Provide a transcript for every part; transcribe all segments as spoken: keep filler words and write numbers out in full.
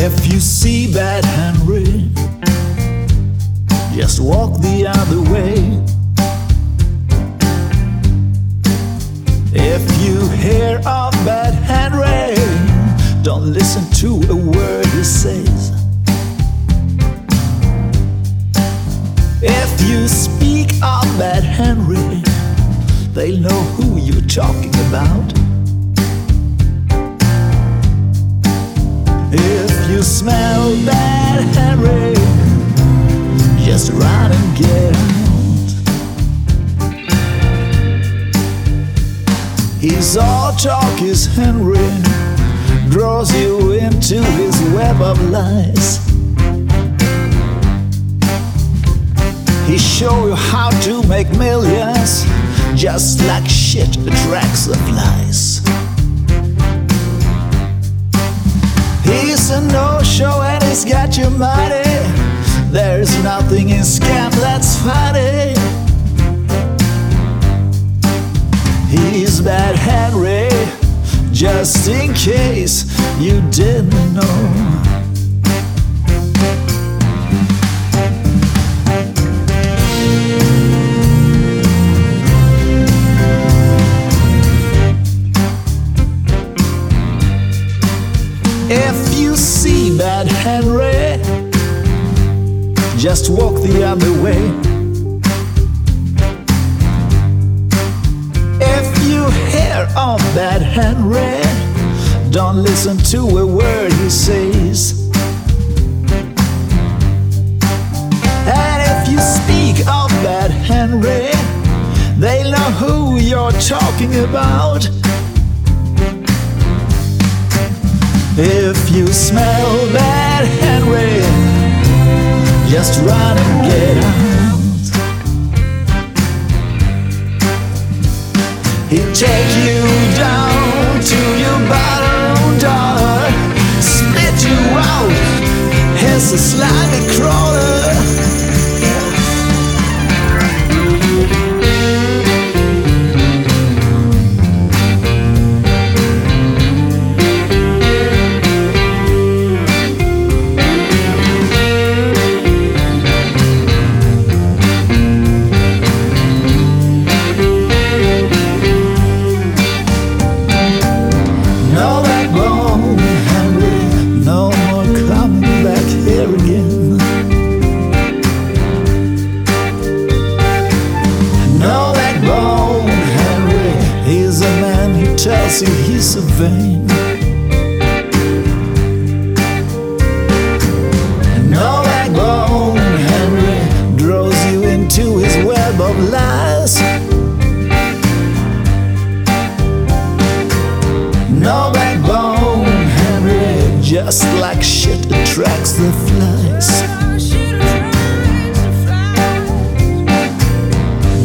If you see bad handwriting, just walk the other way. If you hear of bad handwriting, don't listen to a word he says. If you speak of bad handwriting, they'll know who you're talking about. If you smell bad handwriting, just run and get out. His all talk is handwriting, draws you into his web of lies. He show you how to make millions, just like shit attracts the flies. He's a no-show and he's got your money. There's nothing in scam that's funny. He's bad Henry, just in case you didn't know. If you see bad Henry, just walk the other way. If you hear of bad Henry, don't listen to a word he says. And if you speak of bad Henry, they know who you're talking about. If you smell bad Henry, just run and get out. He'll take you down to your bottom dollar, spit you out, he's a slimy crawler. See, he's so vain. No backbone Henry draws you into his web of lies. No backbone Henry, just like shit attracts the flies.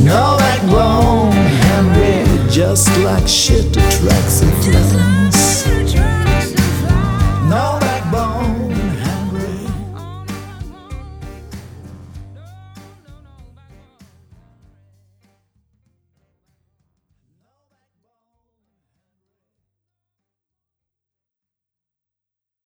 No backbone Henry, just like shit attracts the flies.